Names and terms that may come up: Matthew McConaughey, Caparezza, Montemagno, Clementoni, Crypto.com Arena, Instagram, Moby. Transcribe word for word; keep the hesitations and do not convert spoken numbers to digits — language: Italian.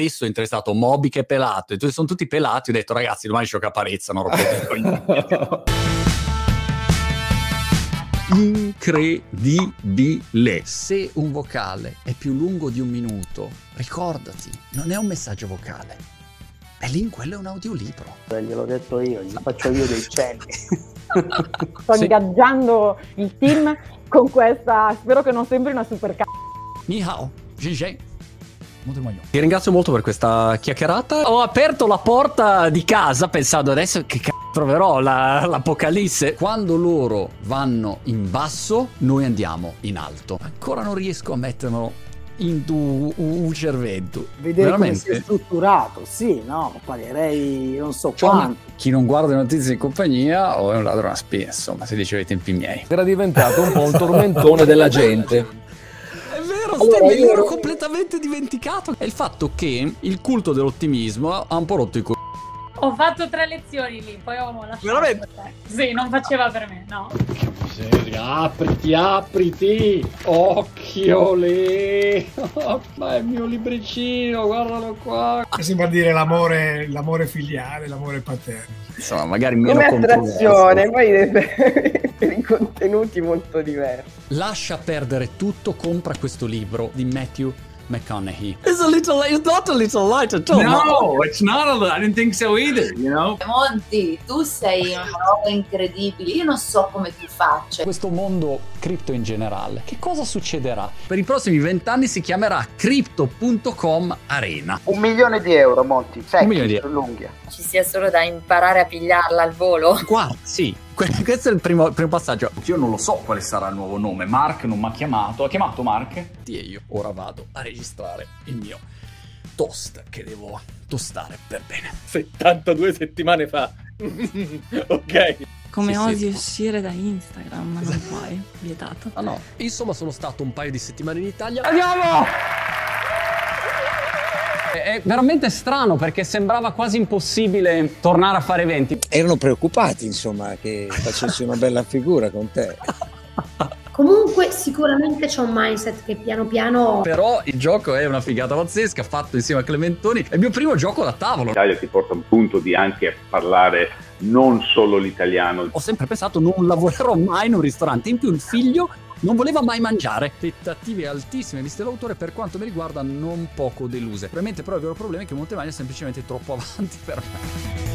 spesso interessato, Moby che è pelato, e sono tutti pelati, ho detto ragazzi domani c'ho Caparezza, non rompete. Incredibile. Se un vocale è più lungo di un minuto, ricordati, non è un messaggio vocale, e lì in quello è un audiolibro. Gliel'ho detto io, gli faccio io dei cenni. Sto sì. ingaggiando il team con questa, spero che non sembri una super c***a. Ni hao, G G. Montemagno. Ti ringrazio molto per questa chiacchierata. Ho aperto la porta di casa pensando adesso che c***o troverò la, l'apocalisse. Quando loro vanno in basso, noi andiamo in alto. Ancora non riesco a metterlo in tu, un cervello. Vedere veramente come si è strutturato, sì, no, pagherei non so cioè, quanto. Chi non guarda le notizie in compagnia o è un ladro a spia, insomma, se dicevi ai tempi miei. Era diventato un po' un tormentone della gente. Allora, me l'ero completamente dimenticato. È il fatto che il culto dell'ottimismo ha un po' rotto i c***o. Ho fatto tre lezioni lì, poi ho lasciato. Veramente? Sì, non faceva per me, no. Che miseria, apriti, apriti! Occhio lì! Oh, ma è il mio libricino, guardalo qua! Si può dire l'amore, l'amore filiale, l'amore paterno. Insomma, magari meno attrazione, poi deve... per i contenuti molto diversi. Lascia perdere tutto, compra questo libro di Matthew McConaughey. It's a little, it's not a little light at all. No, it's not a little, I didn't think so either, you know? Monti, tu sei una roba incredibile, io non so come tu faccia. Questo mondo cripto in generale, che cosa succederà? Per i prossimi vent'anni si chiamerà Crypto punto com Arena. Un milione di euro, Monti, secchi, un milione di euro. L'unghia. Ci sia solo da imparare a pigliarla al volo. Qua, sì. Questo è il primo, primo passaggio. Io non lo so quale sarà il nuovo nome. Mark non mi ha chiamato. Ha chiamato Mark? Sì, e io ora vado a registrare il mio toast che devo tostare per bene. settantadue settimane fa. Ok. Come sì, odio sì. uscire da Instagram, ma non puoi, vietato. Ah no, insomma sono stato un paio di settimane in Italia. Andiamo! È veramente strano perché sembrava quasi impossibile tornare a fare eventi. Erano preoccupati, insomma, che facessi una bella figura con te. Comunque sicuramente c'è un mindset che piano piano... Però il gioco è una figata pazzesca, fatto insieme a Clementoni. È il mio primo gioco da tavolo. L'Italia ti porta a un punto di anche parlare non solo l'italiano. Ho sempre pensato non lavorerò mai in un ristorante. In più il figlio non voleva mai mangiare. Aspettative altissime, viste l'autore, per quanto mi riguarda non poco deluse. Probabilmente però il vero problema è che Montemagno è semplicemente troppo avanti per me.